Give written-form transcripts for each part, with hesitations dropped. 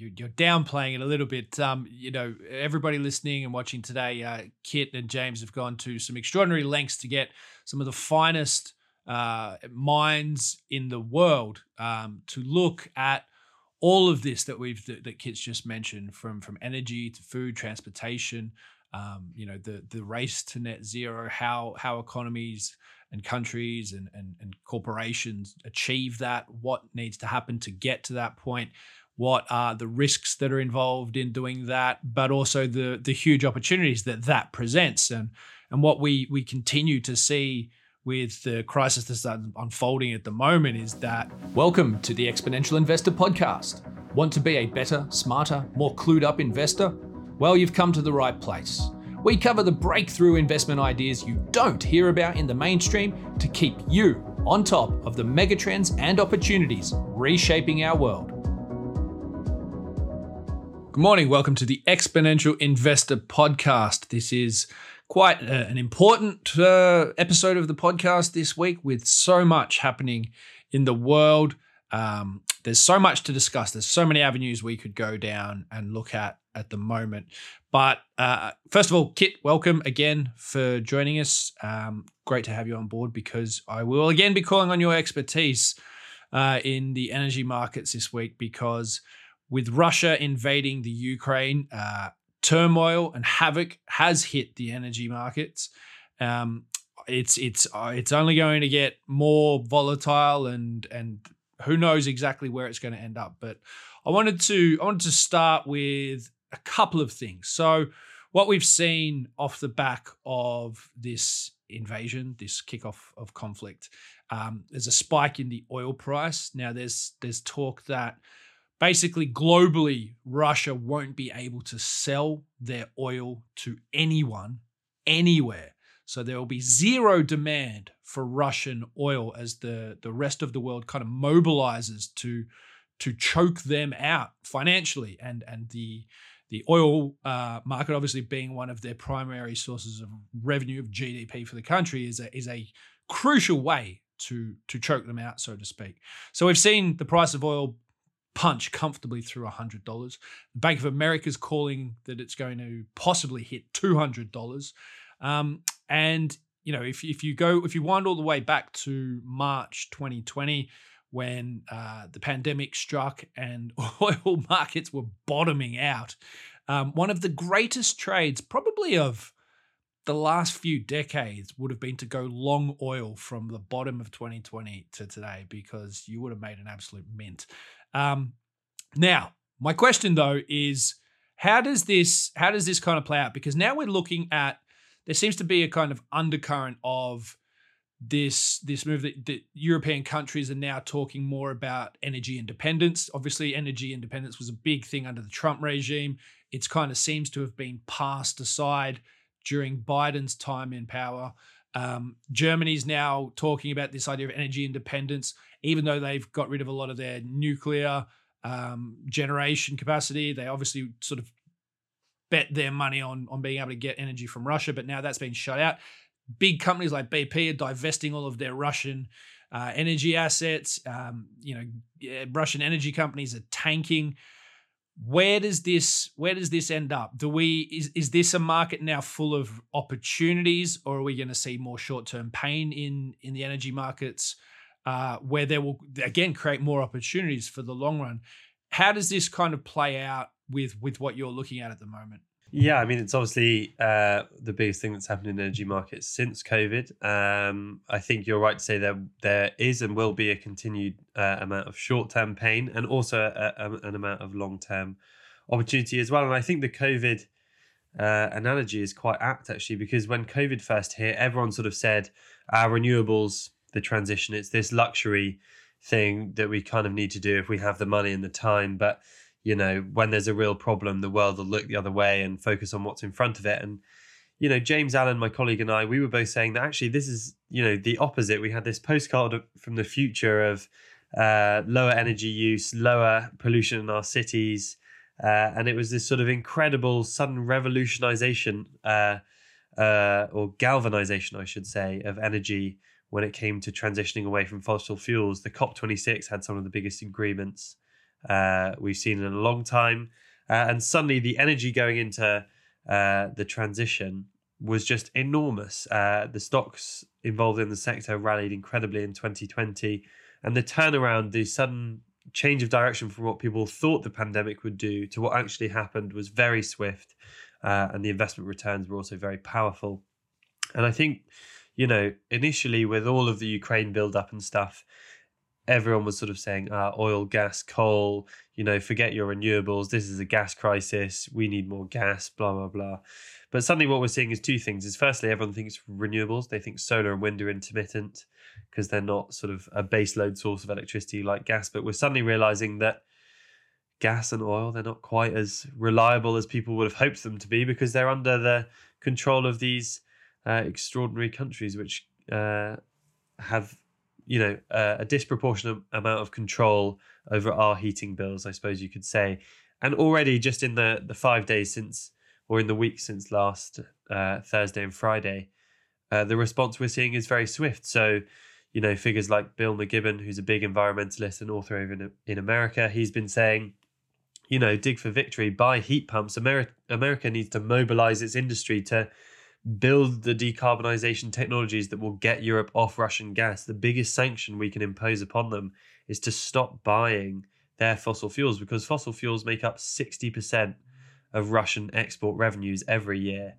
you're downplaying it a little bit. You know, everybody listening and watching today, Kit and James have gone to some extraordinary lengths to get some of the finest minds in the world to look at all of this that Kit's just mentioned, from energy to food, transportation, you know, the race to net zero, how economies and countries and corporations achieve that, what needs to happen to get to that point, what are the risks that are involved in doing that, but also the huge opportunities that presents, and what we continue to see with the crisis that's unfolding at the moment is that. Welcome to the Exponential Investor Podcast. Want to be a better, smarter, more clued up investor? Well, you've come to the right place. We cover the breakthrough investment ideas you don't hear about in the mainstream to keep you on top of the megatrends and opportunities reshaping our world. Good morning. Welcome to the Exponential Investor Podcast. This is quite an important episode of the podcast this week, with so much happening in the world. There's so much to discuss. There's so many avenues we could go down and look at the moment. But first of all, Kit, welcome again for joining us. Great to have you on board, because I will again be calling on your expertise in the energy markets this week, because with Russia invading the Ukraine, turmoil and havoc has hit the energy markets. It's only going to get more volatile, and who knows exactly where it's going to end up. But I wanted to start with a couple of things. So what we've seen off the back of this invasion, this kickoff of conflict, there's a spike in the oil price. Now there's talk that basically, globally, Russia won't be able to sell their oil to anyone, anywhere. So there will be zero demand for Russian oil as the rest of the world kind of mobilizes to choke them out financially. And the oil market, obviously being one of their primary sources of revenue, of GDP for the country, is a crucial way to choke them out, so to speak. So we've seen the price of oil punch comfortably through $100. The Bank of America is calling that it's going to possibly hit $200. And you know, if you wind all the way back to March 2020, when the pandemic struck and oil markets were bottoming out, one of the greatest trades probably of the last few decades would have been to go long oil from the bottom of 2020 to today, because you would have made an absolute mint. Now, my question though is, how does this kind of play out? Because now we're looking at, there seems to be a kind of undercurrent of this move that European countries are now talking more about energy independence. Obviously, energy independence was a big thing under the Trump regime. It's kind of seems to have been passed aside during Biden's time in power. Germany's now talking about this idea of energy independence, even though they've got rid of a lot of their nuclear generation capacity. They obviously sort of bet their money on being able to get energy from Russia, but now that's been shut out. Big companies like BP are divesting all of their Russian energy assets. Russian energy companies are tanking. Where does this end up? Is this a market now full of opportunities, or are we going to see more short-term pain in the energy markets, where they will again create more opportunities for the long run? How does this kind of play out with what you're looking at the moment? Yeah, I mean, it's obviously the biggest thing that's happened in the energy markets since COVID. I think you're right to say there is and will be a continued amount of short-term pain, and also an amount of long-term opportunity as well. And I think the COVID analogy is quite apt, actually, because when COVID first hit, everyone sort of said, renewables, the transition, it's this luxury thing that we kind of need to do if we have the money and the time. But you know, when there's a real problem, the world will look the other way and focus on what's in front of it. And, you know, James Allen, my colleague, and I, we were both saying that actually this is, you know, the opposite. We had this postcard from the future of lower energy use, lower pollution in our cities. And it was this sort of incredible sudden revolutionization or galvanization, I should say, of energy when it came to transitioning away from fossil fuels. The COP26 had some of the biggest agreements we've seen in a long time. And suddenly the energy going into the transition was just enormous. The stocks involved in the sector rallied incredibly in 2020. And the turnaround, the sudden change of direction from what people thought the pandemic would do to what actually happened was very swift. And the investment returns were also very powerful. And I think, you know, initially with all of the Ukraine buildup and stuff, everyone was sort of saying, oil, gas, coal, you know, forget your renewables. This is a gas crisis. We need more gas, blah, blah, blah. But suddenly what we're seeing is two things. Is firstly, everyone thinks renewables. They think solar and wind are intermittent because they're not sort of a baseload source of electricity like gas. But we're suddenly realizing that gas and oil, they're not quite as reliable as people would have hoped them to be because they're under the control of these extraordinary countries which have, you know, a disproportionate amount of control over our heating bills, I suppose you could say. And already just in the 5 days since, or in the week since last Thursday and Friday, the response we're seeing is very swift. So, you know, figures like Bill McGibbon, who's a big environmentalist and author over in America, he's been saying, you know, dig for victory, buy heat pumps. America needs to mobilize its industry to build the decarbonisation technologies that will get Europe off Russian gas. The biggest sanction we can impose upon them is to stop buying their fossil fuels, because fossil fuels make up 60% of Russian export revenues every year.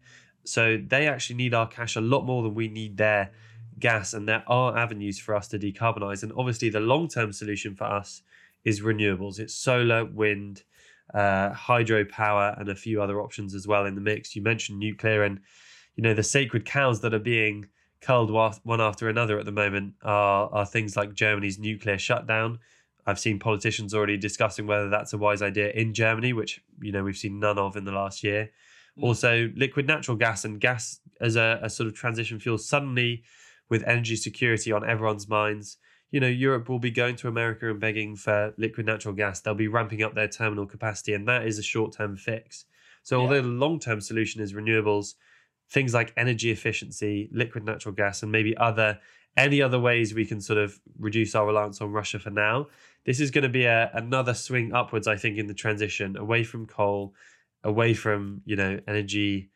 So they actually need our cash a lot more than we need their gas, and there are avenues for us to decarbonise. And obviously the long-term solution for us is renewables. It's solar, wind, hydropower, and a few other options as well in the mix. You mentioned nuclear, and you know, the sacred cows that are being culled one after another at the moment are things like Germany's nuclear shutdown. I've seen politicians already discussing whether that's a wise idea in Germany, which, you know, we've seen none of in the last year. Also, liquid natural gas and gas as a sort of transition fuel. Suddenly, with energy security on everyone's minds, you know, Europe will be going to America and begging for liquid natural gas. They'll be ramping up their terminal capacity, and that is a short-term fix. So although the long-term solution is renewables, things like energy efficiency, liquid natural gas, and maybe any other ways we can sort of reduce our reliance on Russia for now. This is going to be another swing upwards, I think, in the transition away from coal, away from, you know, energy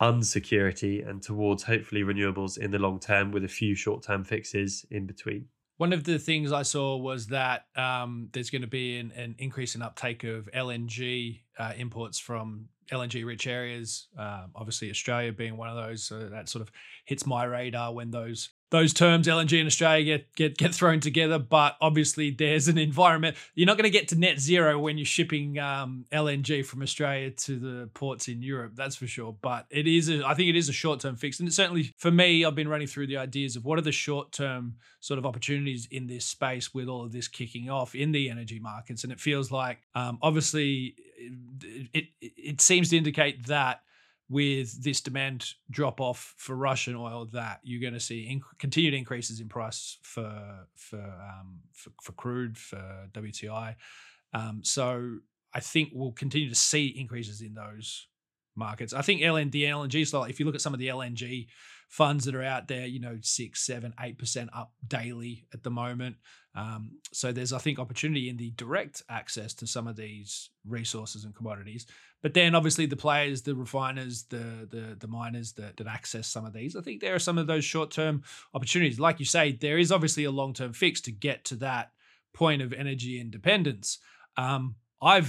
unsecurity, and towards hopefully renewables in the long term with a few short-term fixes in between. One of the things I saw was that there's going to be an increase in uptake of LNG imports from LNG-rich areas, obviously Australia being one of those. So that sort of hits my radar when those terms, LNG and Australia, get thrown together. But obviously there's an environment. You're not going to get to net zero when you're shipping LNG from Australia to the ports in Europe, that's for sure. But it is, I think it is a short-term fix. And certainly for me, I've been running through the ideas of what are the short-term sort of opportunities in this space with all of this kicking off in the energy markets. And it feels like, obviously, it seems to indicate that with this demand drop off for Russian oil, that you're going to see continued increases in price for crude, for WTI. So I think we'll continue to see increases in those markets. I think the LNG slot, if you look at some of the LNG funds that are out there, you know, 6, 7, 8% up daily at the moment. So there's, I think, opportunity in the direct access to some of these resources and commodities. But then obviously the players, the refiners, the miners that access some of these, I think there are some of those short-term opportunities. Like you say, there is obviously a long-term fix to get to that point of energy independence. I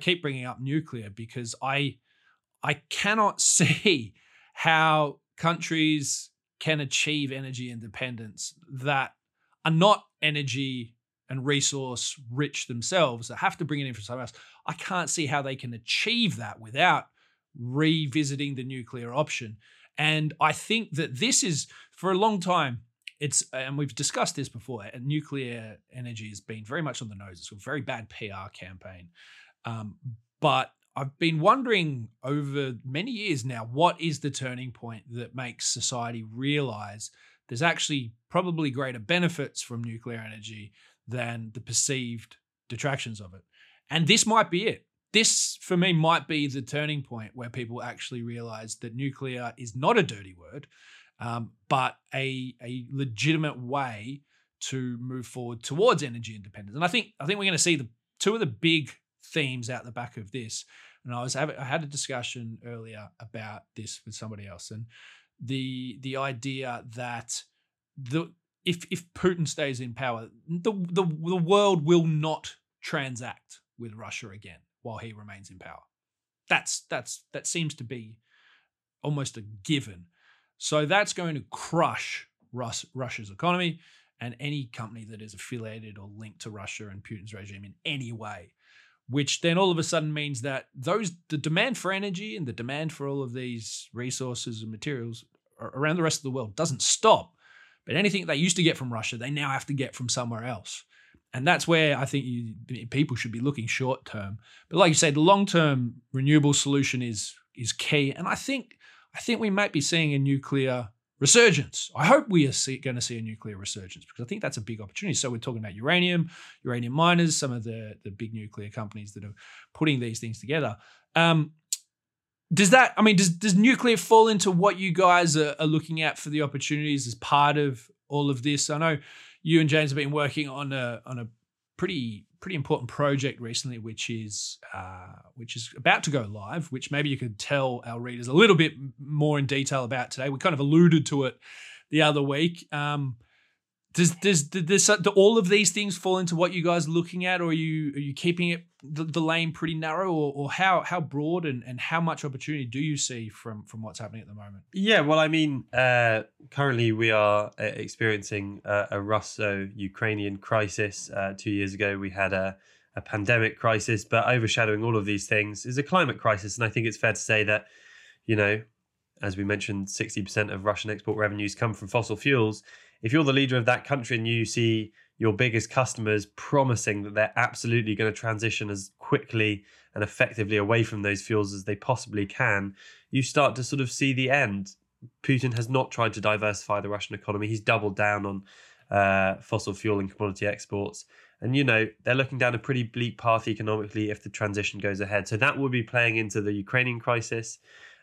keep bringing up nuclear because I cannot see how countries can achieve energy independence that are not energy and resource rich themselves, that have to bring it in from somewhere else. I can't see how they can achieve that without revisiting the nuclear option. And I think that this is, for a long time, and we've discussed this before, and nuclear energy has been very much on the nose. It's a very bad PR campaign. But I've been wondering over many years now, what is the turning point that makes society realize there's actually probably greater benefits from nuclear energy than the perceived detractions of it? And this might be it. This, for me, might be the turning point where people actually realize that nuclear is not a dirty word, but a legitimate way to move forward towards energy independence. And I think we're going to see the two of the big themes out the back of this. And I had a discussion earlier about this with somebody else, and the idea that if Putin stays in power, the world will not transact with Russia again while he remains in power. That seems to be almost a given. So that's going to crush Russia's economy and any company that is affiliated or linked to Russia and Putin's regime in any way, which then all of a sudden means that the demand for energy and the demand for all of these resources and materials around the rest of the world doesn't stop. But anything they used to get from Russia, they now have to get from somewhere else. And that's where I think people should be looking short term. But like you say, the long-term renewable solution is key. And I think we might be seeing a nuclear resurgence. I hope we are going to see a nuclear resurgence, because I think that's a big opportunity. So we're talking about uranium miners, some of the big nuclear companies that are putting these things together. Does nuclear fall into what you guys are looking at for the opportunities as part of all of this? I know you and James have been working on a pretty important project recently, which is about to go live, which maybe you could tell our readers a little bit more in detail about today. We kind of alluded to it the other week. Do all of these things fall into what you guys are looking at, or are you keeping it the lane pretty narrow, or how broad and how much opportunity do you see from what's happening at the moment? Yeah, well, I mean, currently we are experiencing a Russo-Ukrainian crisis. 2 years ago, we had a pandemic crisis, but overshadowing all of these things is a climate crisis. And I think it's fair to say that, as we mentioned, 60% of Russian export revenues come from fossil fuels. If you're the leader of that country and you see your biggest customers promising that they're absolutely going to transition as quickly and effectively away from those fuels as they possibly can, you start to sort of see the end. Putin has not tried to diversify the Russian economy. He's doubled down on fossil fuel and commodity exports. And, they're looking down a pretty bleak path economically if the transition goes ahead. So that will be playing into the Ukrainian crisis.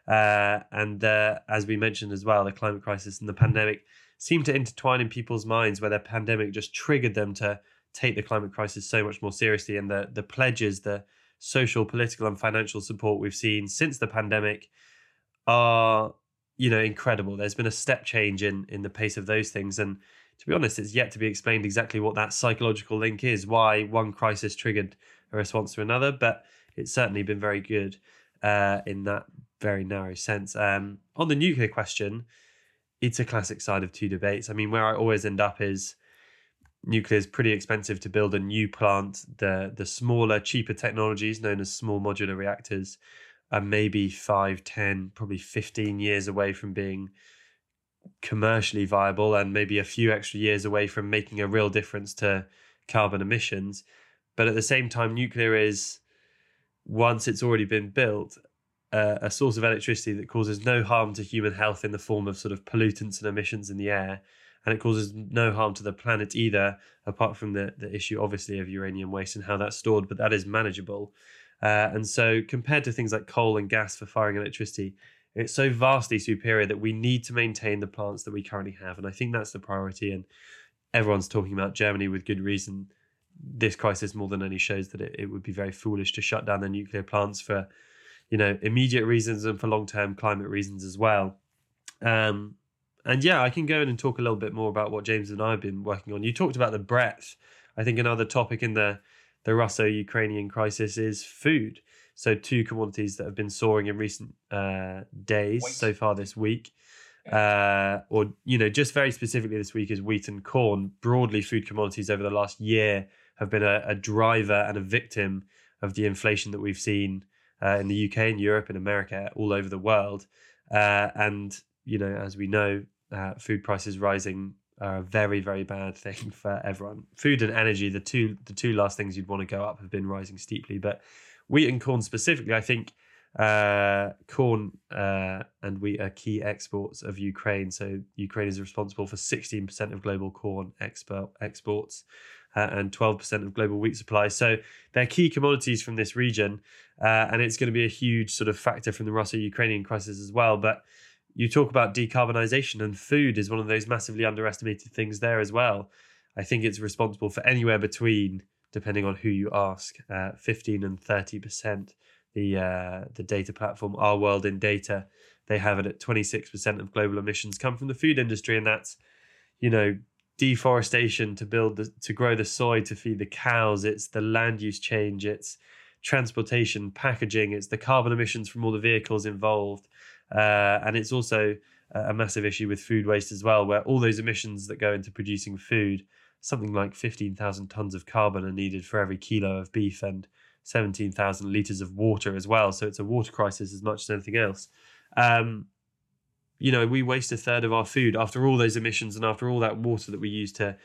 And as we mentioned as well, the climate crisis and the pandemic seem to intertwine in people's minds, where the pandemic just triggered them to take the climate crisis so much more seriously. And the pledges, the social, political and financial support we've seen since the pandemic are, incredible. There's been a step change in the pace of those things. And to be honest, it's yet to be explained exactly what that psychological link is, why one crisis triggered a response to another. But it's certainly been very good in that very narrow sense. On the nuclear question, it's a classic side of two debates. I mean, where I always end up is nuclear is pretty expensive to build a new plant. The smaller, cheaper technologies known as small modular reactors are maybe 5, 10, probably 15 years away from being commercially viable, and maybe a few extra years away from making a real difference to carbon emissions. But at the same time, nuclear is, once it's already been built, a source of electricity that causes no harm to human health in the form of sort of pollutants and emissions in the air, and it causes no harm to the planet either, apart from the issue obviously of uranium waste and how that's stored, but that is manageable. And so compared to things like coal and gas for firing electricity, it's so vastly superior that we need to maintain the plants that we currently have, and I think that's the priority. And everyone's talking about Germany with good reason. This crisis more than any shows that it would be very foolish to shut down their nuclear plants for immediate reasons and for long-term climate reasons as well. I can go in and talk a little bit more about what James and I have been working on. You talked about the breadth. I think another topic in the Russo-Ukrainian crisis is food. So two commodities that have been soaring in recent days so far this week, just very specifically this week, is wheat and corn. Broadly, food commodities over the last year have been a driver and a victim of the inflation that we've seen in the UK and Europe and America, all over the world. As we know, food prices rising are a very, very bad thing for everyone. Food and energy, the two last things you'd want to go up, have been rising steeply. But wheat and corn specifically, I think corn and wheat are key exports of Ukraine. So Ukraine is responsible for 16% of global corn exports. And 12% of global wheat supply. So they're key commodities from this region. And it's going to be a huge sort of factor from the Russo-Ukrainian crisis as well. But you talk about decarbonisation, and food is one of those massively underestimated things there as well. I think it's responsible for anywhere between, depending on who you ask, 15 and 30%. The data platform, Our World in Data, they have it at 26% of global emissions come from the food industry, and that's, you know, deforestation to grow the soy to feed the cows. It's the land use change. It's transportation, packaging. It's the carbon emissions from all the vehicles involved, and it's also a massive issue with food waste as well, where all those emissions that go into producing food, something like 15,000 tons of carbon are needed for every kilo of beef and 17,000 litres of water as well. So it's a water crisis as much as anything else. You know, we waste a third of our food after all those emissions and after all that water that we use to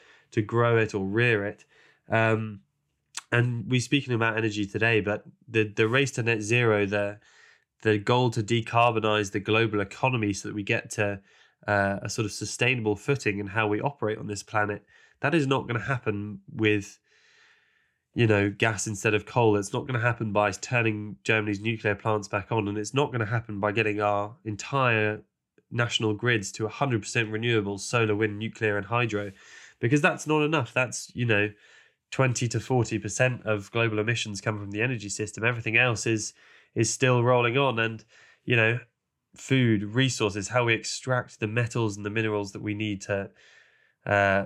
grow it or rear it. And we're speaking about energy today, but the race to net zero, the goal to decarbonise the global economy so that we get to a sort of sustainable footing in how we operate on this planet, that is not going to happen with, you know, gas instead of coal. It's not going to happen by turning Germany's nuclear plants back on, and it's not going to happen by getting our entire national grids to 100% renewables, solar, wind, nuclear and hydro, because that's not enough. That's, you know, 20 to 40% of global emissions come from the energy system. Everything else is still rolling on, and, you know, food, resources, how we extract the metals and the minerals that we need to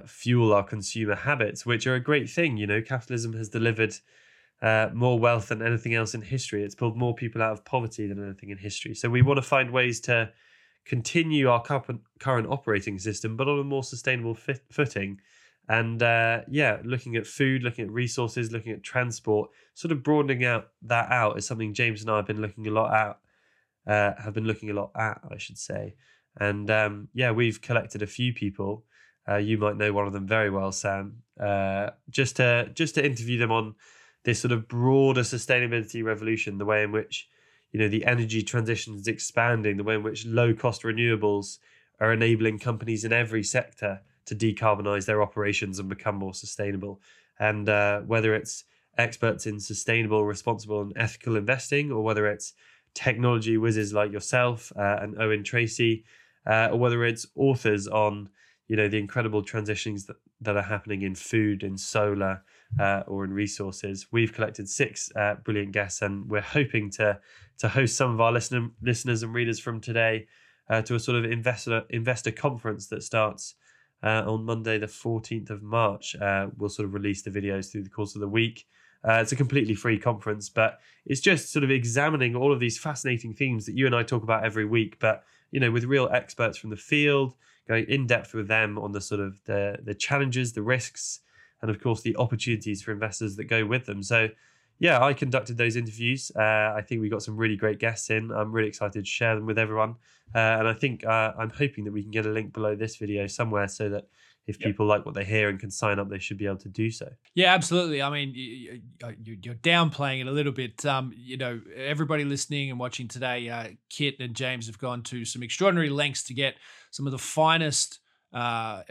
fuel our consumer habits, which are a great thing. You know, capitalism has delivered more wealth than anything else in history. It's pulled more people out of poverty than anything in history. So we want to find ways to continue our current operating system, but on a more sustainable footing. And looking at food, looking at resources, looking at transport, sort of broadening out that out is something James and I have been looking a lot at. I should say. And we've collected a few people. You might know one of them very well, Sam. Just to interview them on this sort of broader sustainability revolution, the way in which, you know, the energy transition is expanding, the way in which low-cost renewables are enabling companies in every sector to decarbonize their operations and become more sustainable. And whether it's experts in sustainable, responsible, and ethical investing, or whether it's technology whizzes like yourself and Owen Tracy, or whether it's authors on, you know, the incredible transitions that are happening in food, in solar, or in resources. We've collected 6 brilliant guests, and we're hoping to host some of our listeners and readers from today to a sort of investor conference that starts on Monday, the 14th of March. We'll sort of release the videos through the course of the week. It's a completely free conference, but it's just sort of examining all of these fascinating themes that you and I talk about every week, but, you know, with real experts from the field, going in depth with them on the sort of the challenges, the risks, and of course the opportunities for investors that go with them. So yeah, I conducted those interviews. I think we got some really great guests in. I'm really excited to share them with everyone. And I think I'm hoping that we can get a link below this video somewhere so that if people like what they hear and can sign up, they should be able to do so. Yeah, absolutely. I mean, you're downplaying it a little bit. You know, everybody listening and watching today, Kit and James have gone to some extraordinary lengths to get some of the finest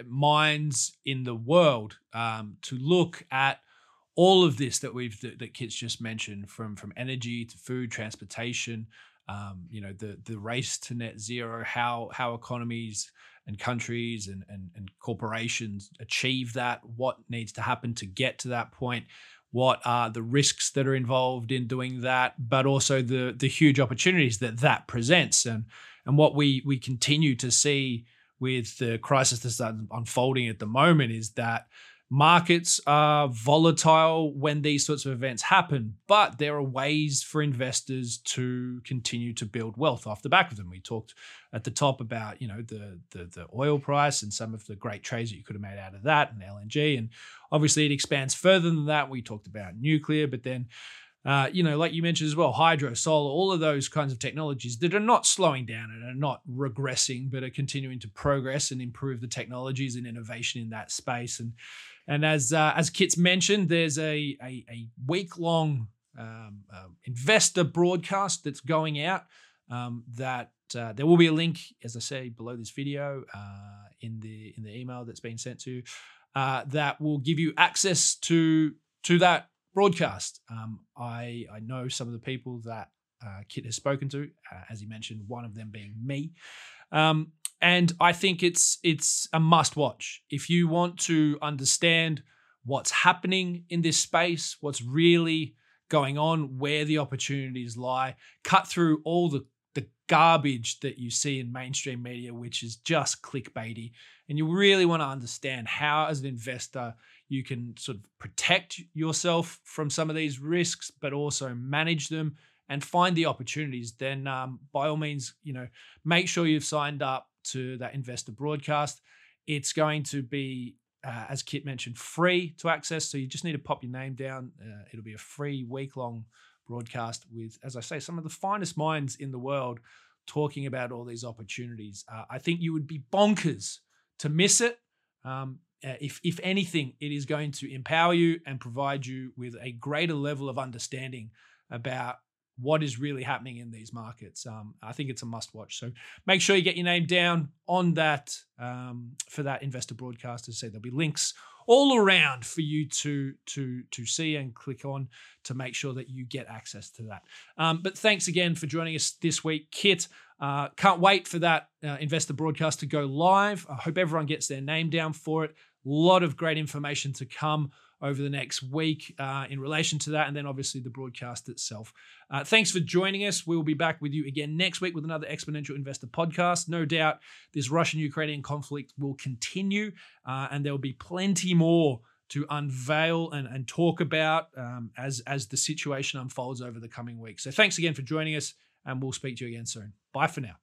minds in the world to look at all of this that Kit's just mentioned, from energy to food, transportation, you know, the race to net zero, how economies and countries and corporations achieve that, what needs to happen to get to that point, what are the risks that are involved in doing that, but also the huge opportunities that presents, and what we continue to see with the crisis that's unfolding at the moment is that markets are volatile when these sorts of events happen, but there are ways for investors to continue to build wealth off the back of them. We talked at the top about, you know, the oil price and some of the great trades that you could have made out of that, and LNG, and obviously it expands further than that. We talked about nuclear, but then, you know, like you mentioned as well, hydro, solar, all of those kinds of technologies that are not slowing down and are not regressing, but are continuing to progress and improve the technologies and innovation in that space. And as Kit's mentioned, there's a week-long investor broadcast that's going out that there will be a link, as I say, below this video in the email that's been sent to you that will give you access to that broadcast. I know some of the people that Kit has spoken to, as he mentioned, one of them being me. And I think it's a must watch. If you want to understand what's happening in this space, what's really going on, where the opportunities lie, cut through all the garbage that you see in mainstream media, which is just clickbaity. And you really want to understand how, as an investor, you can sort of protect yourself from some of these risks, but also manage them and find the opportunities. Then by all means, you know, make sure you've signed up to that investor broadcast. It's going to be, as Kit mentioned, free to access. So you just need to pop your name down. It'll be a free week-long broadcast with, as I say, some of the finest minds in the world talking about all these opportunities. I think you would be bonkers to miss it. If anything, it is going to empower you and provide you with a greater level of understanding about what is really happening in these markets. I think it's a must watch. So make sure you get your name down on that for that investor broadcast. As I said, there'll be links all around for you to see and click on to make sure that you get access to that. But thanks again for joining us this week, Kit. Can't wait for that investor broadcast to go live. I hope everyone gets their name down for it. A lot of great information to come over the next week in relation to that, and then obviously the broadcast itself. Thanks for joining us. We'll be back with you again next week with another Exponential Investor Podcast. No doubt this Russian-Ukrainian conflict will continue, and there'll be plenty more to unveil and talk about as the situation unfolds over the coming week. So thanks again for joining us, and we'll speak to you again soon. Bye for now.